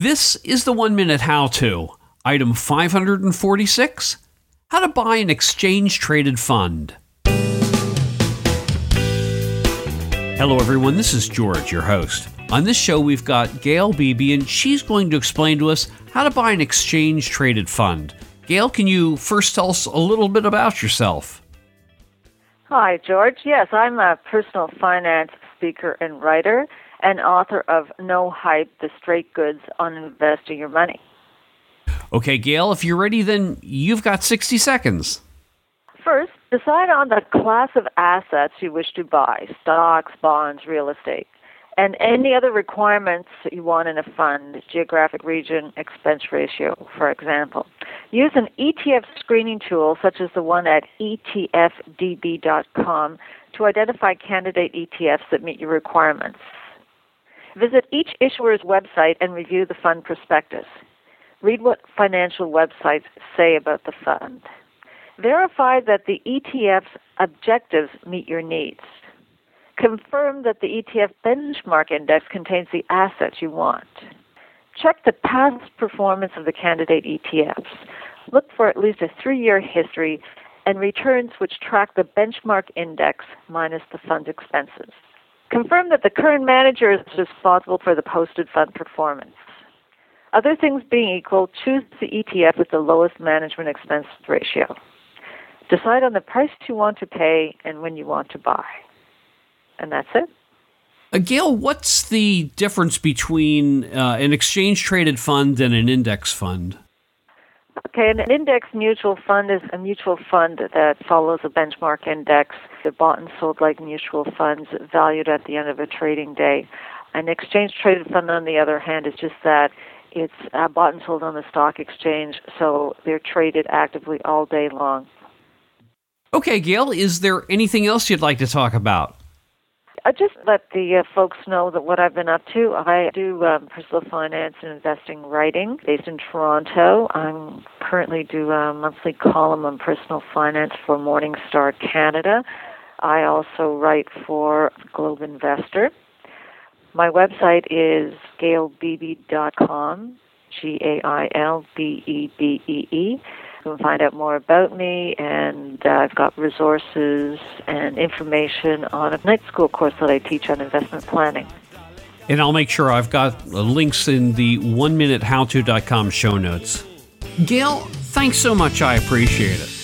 This is the 1-minute how-to. Item 546, how to buy an exchange-traded fund. Hello, everyone. This is George, your host. On this show, we've got Gail Bebee, and she's going to explain to us how to buy an exchange-traded fund. Gail, can you first tell us a little bit about yourself? Hi, George. Yes, I'm a personal finance speaker and writer, and author of No Hype, The Straight Goods on Investing Your Money. Okay, Gail, if you're ready, then you've got 60 seconds. First, decide on the class of assets you wish to buy, stocks, bonds, real estate, and any other requirements that you want in a fund, geographic region, expense ratio, for example. Use an ETF screening tool, such as the one at ETFDB.com, to identify candidate ETFs that meet your requirements. Visit each issuer's website and review the fund prospectus. Read what financial websites say about the fund. Verify that the ETF's objectives meet your needs. Confirm that the ETF benchmark index contains the assets you want. Check the past performance of the candidate ETFs. Look for at least a 3-year history and returns which track the benchmark index minus the fund's expenses. Confirm that the current manager is responsible for the posted fund performance. Other things being equal, choose the ETF with the lowest management expense ratio. Decide on the price you want to pay and when you want to buy. And that's it. Gail, what's the difference between an exchange-traded fund and an index fund? Okay, an index mutual fund is a mutual fund that follows a benchmark index. They're bought and sold like mutual funds, valued at the end of a trading day. An exchange-traded fund, on the other hand, is just that. It's bought and sold on the stock exchange, so they're traded actively all day long. Okay, Gail, is there anything else you'd like to talk about? I just let the folks know that what I've been up to. I do personal finance and investing writing based in Toronto. I currently do a monthly column on personal finance for Morningstar Canada. I also write for Globe Investor. My website is gailbebee.com, Gailbebee. You can find out more about me, and I've got resources and information on a night school course that I teach on investment planning. And I'll make sure I've got links in the 1-minute howto.com show notes. Gail, thanks so much. I appreciate it.